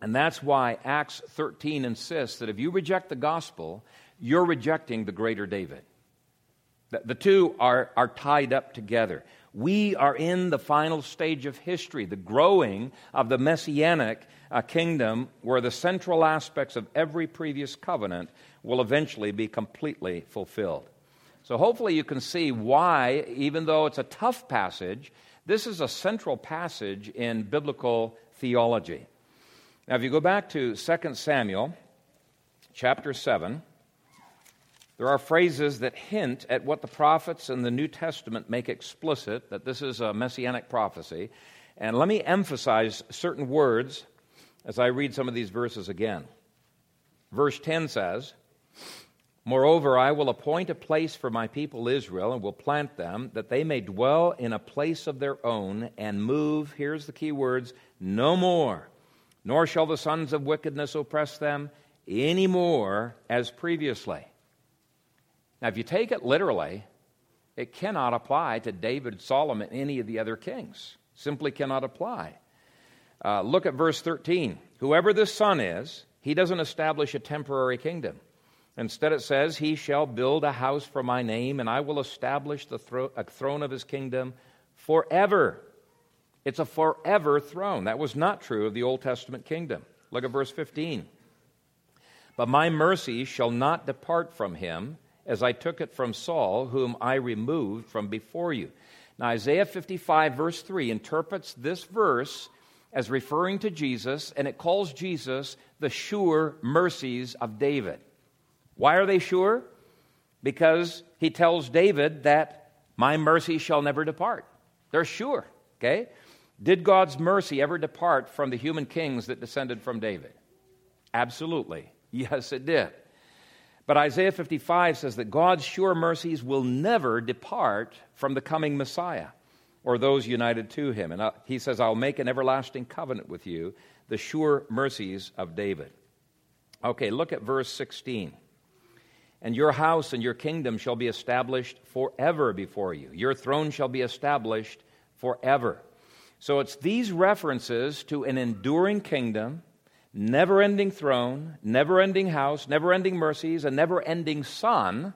And that's why Acts thirteen insists that if you reject the gospel, you're rejecting the greater David. The two are, are tied up together. We are in the final stage of history, the growing of the messianic uh, kingdom, where the central aspects of every previous covenant will eventually be completely fulfilled. So hopefully you can see why, even though it's a tough passage, this is a central passage in biblical theology. Now, if you go back to Second Samuel chapter seven, there are phrases that hint at what the prophets in the New Testament make explicit, that this is a messianic prophecy. And let me emphasize certain words as I read some of these verses again. Verse ten says, moreover, I will appoint a place for my people Israel and will plant them, that they may dwell in a place of their own and move, here's the key words, no more, nor shall the sons of wickedness oppress them any more as previously. Now, if you take it literally, it cannot apply to David, Solomon, any of the other kings. Simply cannot apply. Uh, look at verse thirteen. Whoever this son is, he doesn't establish a temporary kingdom. Instead, it says, he shall build a house for my name, and I will establish the thro- a throne of his kingdom forever. It's a forever throne. That was not true of the Old Testament kingdom. Look at verse fifteen. But my mercy shall not depart from him, as I took it from Saul, whom I removed from before you. Now, Isaiah fifty-five, verse three, interprets this verse as referring to Jesus, and it calls Jesus the sure mercies of David. Why are they sure? Because he tells David that my mercy shall never depart. They're sure, okay? Did God's mercy ever depart from the human kings that descended from David? Absolutely. Yes, it did. But Isaiah fifty-five says that God's sure mercies will never depart from the coming Messiah or those united to him. And he says, I'll make an everlasting covenant with you, the sure mercies of David. Okay, look at verse sixteen. And your house and your kingdom shall be established forever before you. Your throne shall be established forever. So it's these references to an enduring kingdom, never-ending throne, never-ending house, never-ending mercies, a never-ending son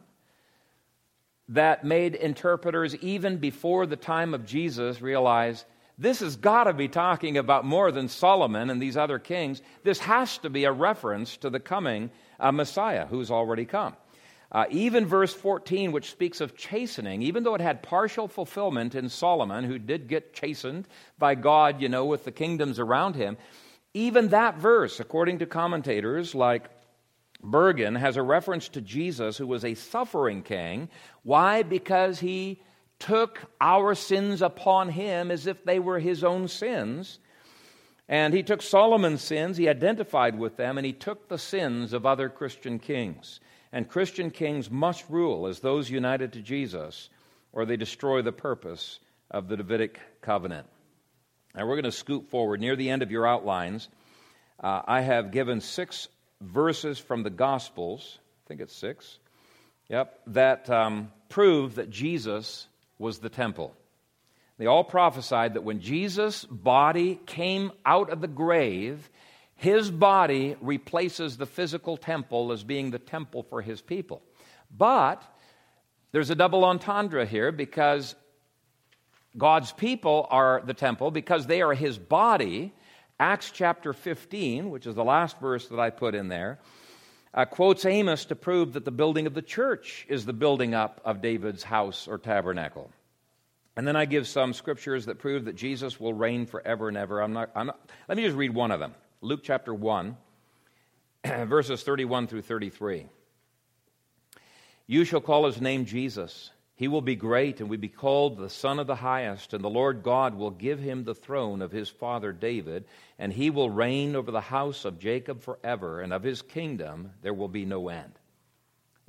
that made interpreters even before the time of Jesus realize this has got to be talking about more than Solomon and these other kings. This has to be a reference to the coming uh, Messiah who's already come. Uh, even verse fourteen, which speaks of chastening, even though it had partial fulfillment in Solomon, who did get chastened by God, you know, with the kingdoms around him, even that verse, according to commentators like Brueggemann has a reference to Jesus, who was a suffering king. Why? Because he took our sins upon him as if they were his own sins. And he took Solomon's sins, he identified with them, and he took the sins of other Christian kings. And Christian kings must rule as those united to Jesus, or they destroy the purpose of the Davidic covenant. Now we're going to scoot forward. Near the end of your outlines, uh, I have given six verses from the Gospels, I think it's six, yep, that um, prove that Jesus was the temple. They all prophesied that when Jesus' body came out of the grave, his body replaces the physical temple as being the temple for his people. But there's a double entendre here, because God's people are the temple, because they are his body. Acts chapter fifteen, which is the last verse that I put in there, uh, quotes Amos to prove that the building of the church is the building up of David's house or tabernacle. And then I give some scriptures that prove that Jesus will reign forever and ever. I'm not, I'm not, let me just read one of them. Luke chapter one, verses thirty-one through thirty-three. You shall call his name Jesus. He will be great and will be called the Son of the Highest, and the Lord God will give him the throne of his father David, and he will reign over the house of Jacob forever, and of his kingdom there will be no end.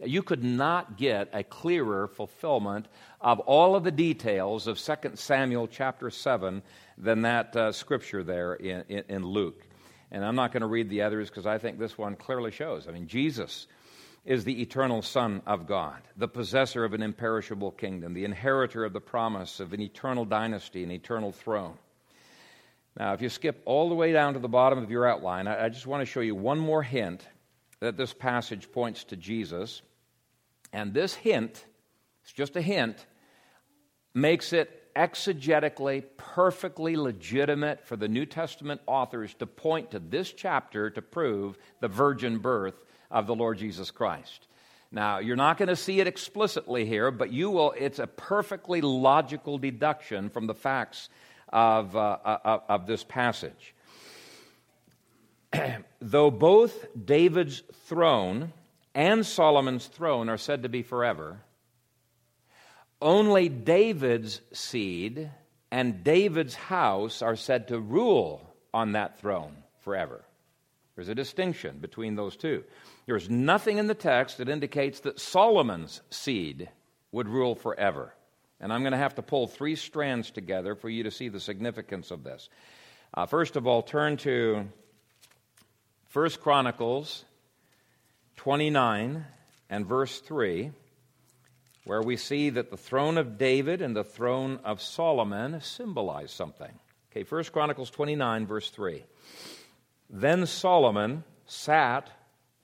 You could not get a clearer fulfillment of all of the details of Second Samuel chapter seven than that uh, scripture there in, in, in Luke. And I'm not going to read the others because I think this one clearly shows. I mean, Jesus is the eternal Son of God, the possessor of an imperishable kingdom, the inheritor of the promise of an eternal dynasty, an eternal throne. Now, if you skip all the way down to the bottom of your outline, I just want to show you one more hint that this passage points to Jesus. And this hint, it's just a hint, makes it exegetically, perfectly legitimate for the New Testament authors to point to this chapter to prove the virgin birth of the Lord Jesus Christ. Now, you're not going to see it explicitly here, but you will. It's a perfectly logical deduction from the facts of, uh, of, of this passage. Though both David's throne and Solomon's throne are said to be forever, only David's seed and David's house are said to rule on that throne forever. There's a distinction between those two. There's nothing in the text that indicates that Solomon's seed would rule forever. And I'm going to have to pull three strands together for you to see the significance of this. Uh, first of all, turn to First Chronicles twenty-nine and verse three, where we see that the throne of David and the throne of Solomon symbolize something. Okay, First Chronicles twenty-nine, verse three. Then Solomon sat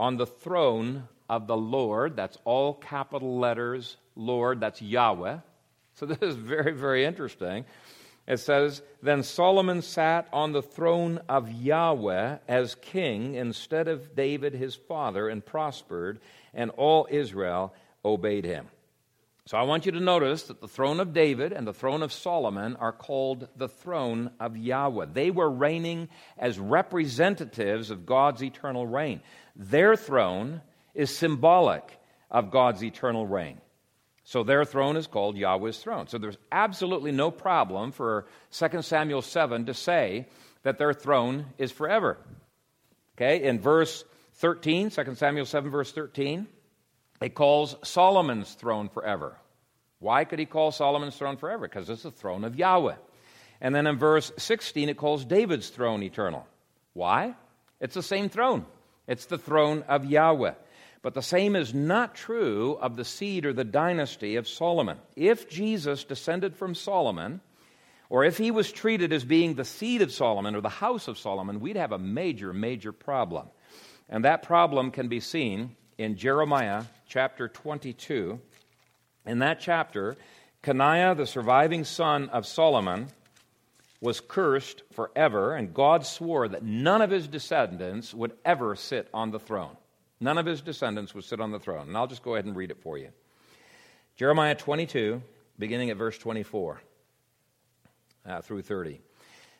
on the throne of the Lord. That's all capital letters, Lord. That's Yahweh. So this is very, very interesting. It says, then Solomon sat on the throne of Yahweh as king instead of David his father, and prospered, and all Israel obeyed him. So I want you to notice that the throne of David and the throne of Solomon are called the throne of Yahweh. They were reigning as representatives of God's eternal reign. Their throne is symbolic of God's eternal reign. So their throne is called Yahweh's throne. So there's absolutely no problem for Second Samuel seven to say that their throne is forever. Okay, in verse thirteen, Second Samuel seven, verse thirteen, it calls Solomon's throne forever. Why could he call Solomon's throne forever? Because it's the throne of Yahweh. And then in verse sixteen, it calls David's throne eternal. Why? It's the same throne. It's the throne of Yahweh. But the same is not true of the seed or the dynasty of Solomon. If Jesus descended from Solomon, or if he was treated as being the seed of Solomon or the house of Solomon, we'd have a major, major problem. And that problem can be seen in Jeremiah chapter twenty-two. In that chapter, Coniah, the surviving son of Solomon, was cursed forever, and God swore that none of his descendants would ever sit on the throne. None of his descendants would sit on the throne. And I'll just go ahead and read it for you. Jeremiah twenty-two, beginning at verse twenty-four uh, through thirty.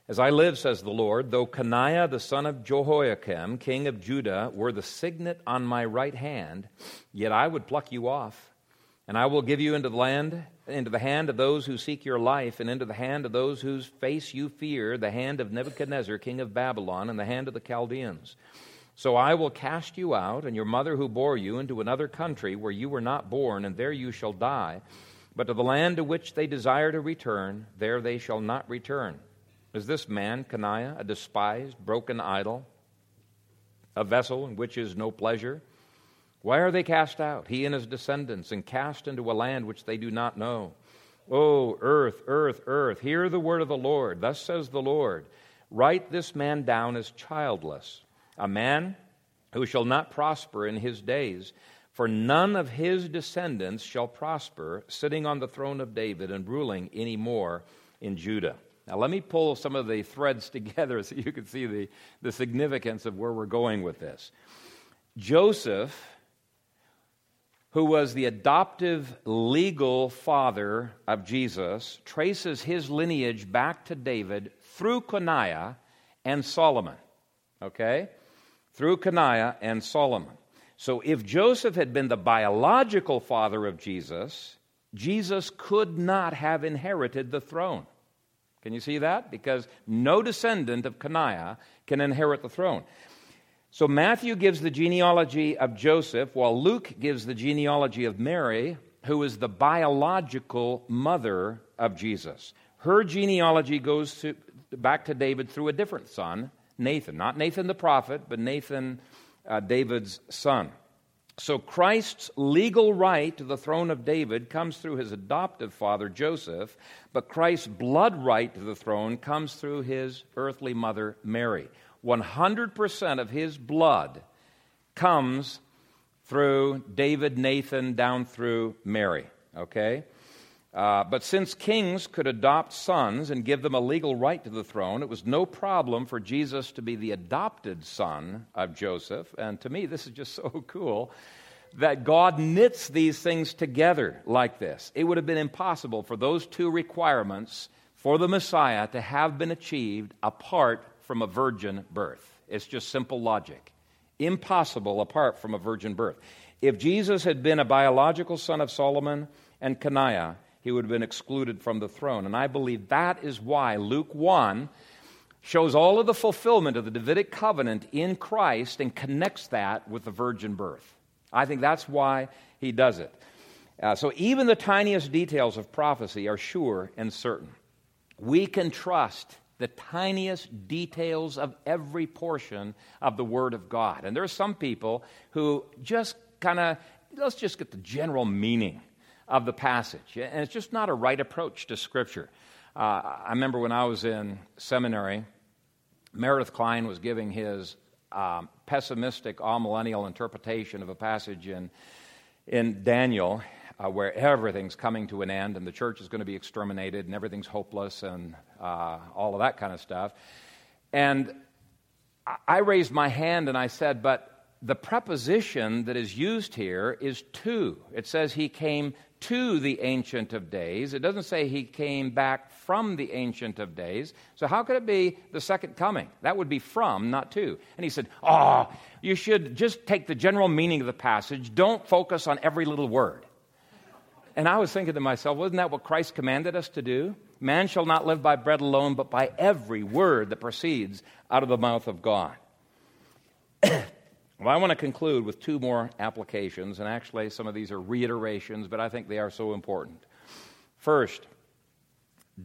As I live, says the Lord, though Coniah the son of Jehoiakim, king of Judah, were the signet on my right hand, yet I would pluck you off, and I will give you into the land, into the hand of those who seek your life, and into the hand of those whose face you fear, the hand of Nebuchadnezzar, king of Babylon, and the hand of the Chaldeans. So I will cast you out, and your mother who bore you, into another country where you were not born, and there you shall die. But to the land to which they desire to return, there they shall not return. Is this man, Coniah, a despised, broken idol, a vessel in which is no pleasure? Why are they cast out, he and his descendants, and cast into a land which they do not know? O earth, earth, earth, hear the word of the Lord. Thus says the Lord, write this man down as childless, a man who shall not prosper in his days, for none of his descendants shall prosper, sitting on the throne of David and ruling any more in Judah. Now, let me pull some of the threads together so you can see the, the significance of where we're going with this. Joseph, who was the adoptive legal father of Jesus, traces his lineage back to David through Coniah and Solomon, okay? Through Coniah and Solomon. So if Joseph had been the biological father of Jesus, Jesus could not have inherited the throne. Can you see that? Because no descendant of Coniah can inherit the throne. So Matthew gives the genealogy of Joseph, while Luke gives the genealogy of Mary, who is the biological mother of Jesus. Her genealogy goes to, back to David through a different son, Nathan. Not Nathan the prophet, but Nathan, uh, David's son. So Christ's legal right to the throne of David comes through his adoptive father, Joseph, but Christ's blood right to the throne comes through his earthly mother, Mary. one hundred percent of his blood comes through David, Nathan, down through Mary, okay? Uh, but since kings could adopt sons and give them a legal right to the throne, it was no problem for Jesus to be the adopted son of Joseph. And to me, this is just so cool that God knits these things together like this. It would have been impossible for those two requirements for the Messiah to have been achieved apart from a virgin birth. It's just simple logic. Impossible apart from a virgin birth. If Jesus had been a biological son of Solomon and Coniah, he would have been excluded from the throne. And I believe that is why Luke one shows all of the fulfillment of the Davidic covenant in Christ and connects that with the virgin birth. I think that's why he does it. Uh, so even the tiniest details of prophecy are sure and certain. We can trust the tiniest details of every portion of the Word of God. And there are some people who just kind of, let's just get the general meaning of the passage. And it's just not a right approach to Scripture. Uh, I remember when I was in seminary, Meredith Klein was giving his um, pessimistic all-millennial interpretation of a passage in, in Daniel uh, where everything's coming to an end and the church is going to be exterminated and everything's hopeless and uh, all of that kind of stuff. And I raised my hand and I said, but the preposition that is used here is to. It says he came to the Ancient of Days. It doesn't say he came back from the Ancient of Days. So how could it be the second coming? That would be from, not to. And he said, oh, you should just take the general meaning of the passage. Don't focus on every little word. And I was thinking to myself, wasn't that what Christ commanded us to do? Man shall not live by bread alone, but by every word that proceeds out of the mouth of God. Well, I want to conclude with two more applications, and actually some of these are reiterations, but I think they are so important. First,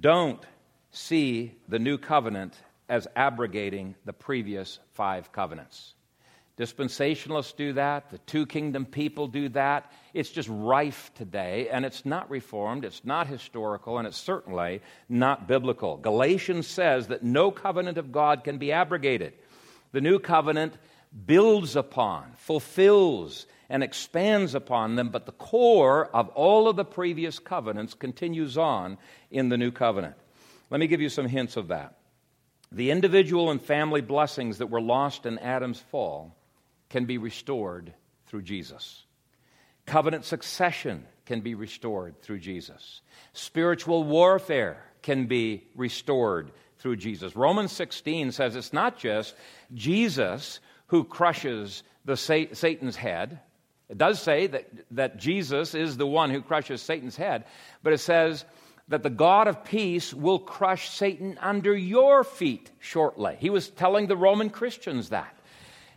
don't see the new covenant as abrogating the previous five covenants. Dispensationalists do that. The two kingdom people do that. It's just rife today, and it's not reformed, it's not historical, and it's certainly not biblical. Galatians says that no covenant of God can be abrogated. The new covenant builds upon, fulfills, and expands upon them, but the core of all of the previous covenants continues on in the new covenant. Let me give you some hints of that. The individual and family blessings that were lost in Adam's fall can be restored through Jesus. Covenant succession can be restored through Jesus. Spiritual warfare can be restored through Jesus. Romans sixteen says it's not just Jesus who crushes the sa- Satan's head. It does say that, that Jesus is the one who crushes Satan's head, but it says that the God of peace will crush Satan under your feet shortly. He was telling the Roman Christians that.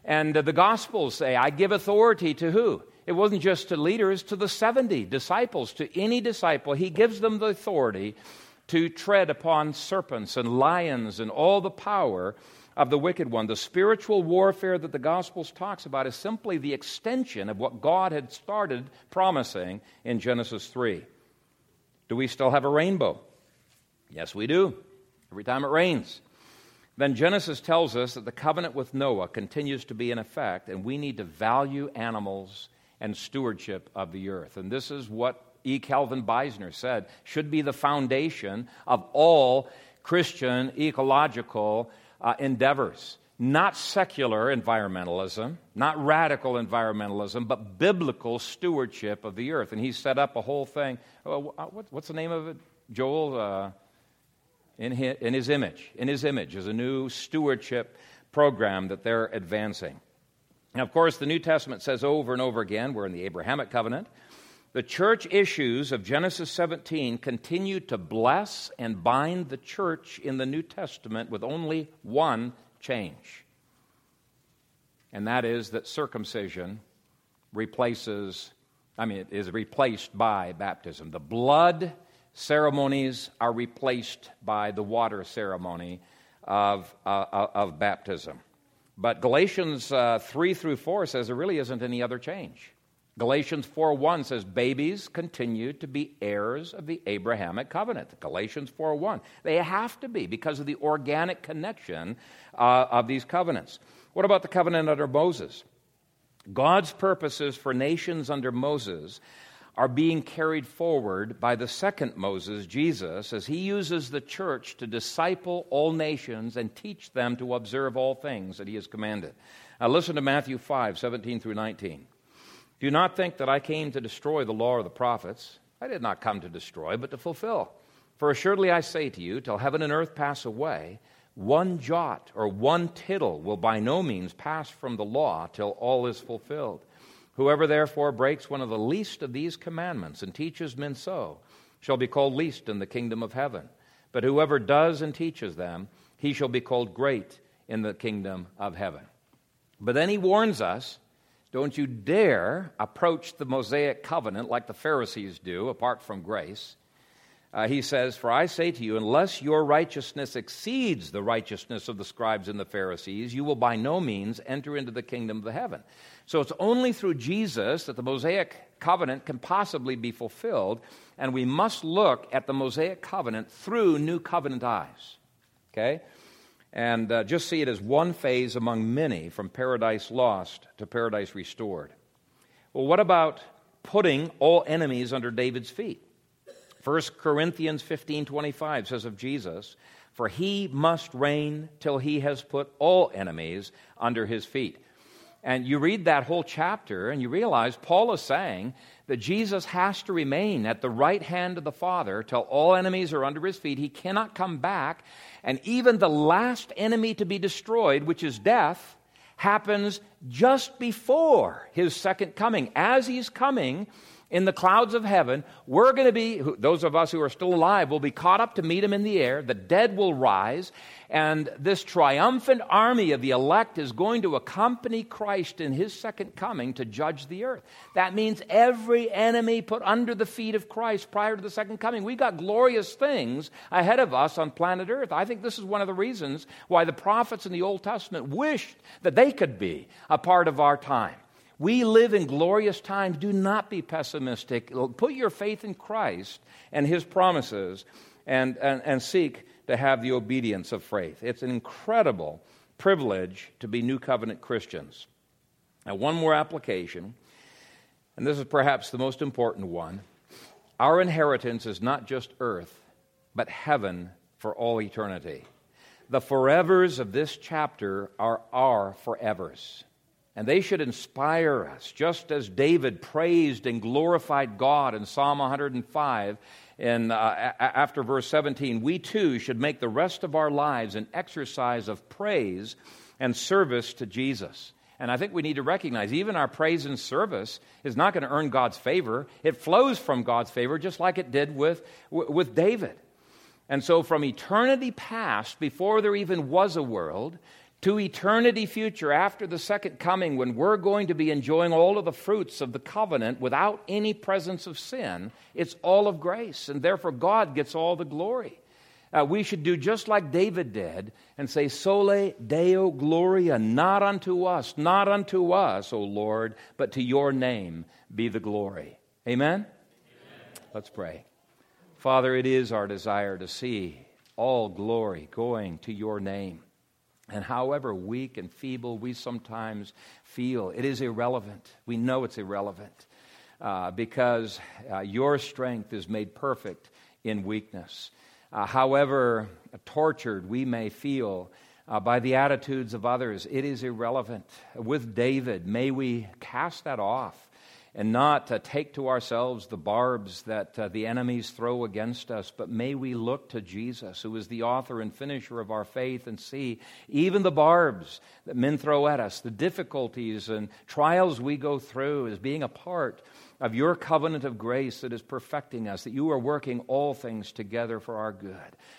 And uh, the Gospels say, I give authority to who? It wasn't just to leaders, to the seventy disciples, to any disciple. He gives them the authority to tread upon serpents and lions and all the power of the wicked one. The spiritual warfare that the Gospels talks about is simply the extension of what God had started promising in Genesis three. Do we still have a rainbow? Yes, we do. Every time it rains. Then Genesis tells us that the covenant with Noah continues to be in effect, and we need to value animals and stewardship of the earth. And this is what E. Calvin Beisner said should be the foundation of all Christian ecological uh, endeavors. Not secular environmentalism, not radical environmentalism, but biblical stewardship of the earth. And he set up a whole thing. What's the name of it? Joel, uh, in his, in his image. In his image is a new stewardship program that they're advancing. Now, of course, the New Testament says over and over again, we're in the Abrahamic covenant, the church issues of Genesis seventeen continue to bless and bind the church in the New Testament with only one change. And that is that circumcision replaces, I mean, it is replaced by baptism. The blood ceremonies are replaced by the water ceremony of, uh, of baptism. But Galatians uh, three through four says there really isn't any other change. Galatians four one says babies continue to be heirs of the Abrahamic covenant. Galatians four one. They have to be because of the organic connection uh, of these covenants. What about the covenant under Moses? God's purposes for nations under Moses are being carried forward by the second Moses, Jesus, as he uses the church to disciple all nations and teach them to observe all things that he has commanded. Now listen to Matthew five seventeen through nineteen. Do not think that I came to destroy the law or the prophets. I did not come to destroy, but to fulfill. For assuredly I say to you, till heaven and earth pass away, one jot or one tittle will by no means pass from the law till all is fulfilled. Whoever therefore breaks one of the least of these commandments and teaches men so shall be called least in the kingdom of heaven. But whoever does and teaches them, he shall be called great in the kingdom of heaven. But then he warns us, don't you dare approach the Mosaic covenant like the Pharisees do, apart from grace. Uh, he says, for I say to you, unless your righteousness exceeds the righteousness of the scribes and the Pharisees, you will by no means enter into the kingdom of the heaven. So it's only through Jesus that the Mosaic covenant can possibly be fulfilled, and we must look at the Mosaic covenant through new covenant eyes, okay? And uh, just see it as one phase among many from paradise lost to paradise restored. Well, what about putting all enemies under David's feet? First Corinthians fifteen twenty-five says of Jesus, for he must reign till he has put all enemies under his feet. And you read that whole chapter and you realize Paul is saying that Jesus has to remain at the right hand of the Father till all enemies are under his feet. He cannot come back. And even the last enemy to be destroyed, which is death, happens just before his second coming. As he's coming in the clouds of heaven, we're going to be, those of us who are still alive, will be caught up to meet him in the air. The dead will rise, and this triumphant army of the elect is going to accompany Christ in his second coming to judge the earth. That means every enemy put under the feet of Christ prior to the second coming. We've got glorious things ahead of us on planet earth. I think this is one of the reasons why the prophets in the Old Testament wished that they could be a part of our time. We live in glorious times. Do not be pessimistic. Put your faith in Christ and his promises and, and, and seek to have the obedience of faith. It's an incredible privilege to be New Covenant Christians. Now, one more application, and this is perhaps the most important one. Our inheritance is not just earth, but heaven for all eternity. The forevers of this chapter are our forevers. And they should inspire us, just as David praised and glorified God in Psalm one hundred five, and uh, after verse seventeen, we too should make the rest of our lives an exercise of praise and service to Jesus. And I think we need to recognize even our praise and service is not going to earn God's favor. It flows from God's favor just like it did with, with David. And so from eternity past, before there even was a world, to eternity future after the second coming, when we're going to be enjoying all of the fruits of the covenant without any presence of sin, it's all of grace, and therefore God gets all the glory. Uh, we should do just like David did and say, Sole Deo Gloria, not unto us, not unto us, O Lord, but to your name be the glory. Amen? Amen? Let's pray. Father, it is our desire to see all glory going to your name. And however weak and feeble we sometimes feel, it is irrelevant. We know it's irrelevant uh, because uh, your strength is made perfect in weakness. Uh, however tortured we may feel uh, by the attitudes of others, it is irrelevant. With David, may we cast that off and not uh, take to ourselves the barbs that uh, the enemies throw against us, but may we look to Jesus, who is the author and finisher of our faith, and see even the barbs that men throw at us, the difficulties and trials we go through, as being a part of your covenant of grace that is perfecting us, that you are working all things together for our good.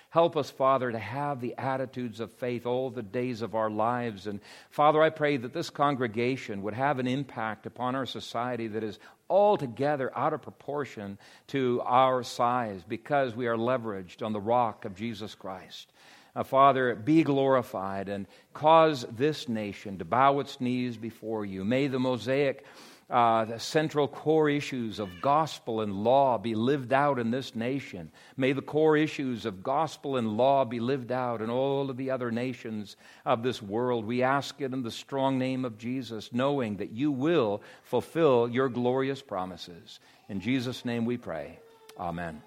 Help us, Father, to have the attitudes of faith all the days of our lives. And Father, I pray that this congregation would have an impact upon our society that is altogether out of proportion to our size, because we are leveraged on the rock of Jesus Christ. Uh, Father, be glorified and cause this nation to bow its knees before you. May the Mosaic Uh, the central core issues of gospel and law be lived out in this nation. May the core issues of gospel and law be lived out in all of the other nations of this world. We ask it in the strong name of Jesus, knowing that you will fulfill your glorious promises. In Jesus' name we pray. Amen.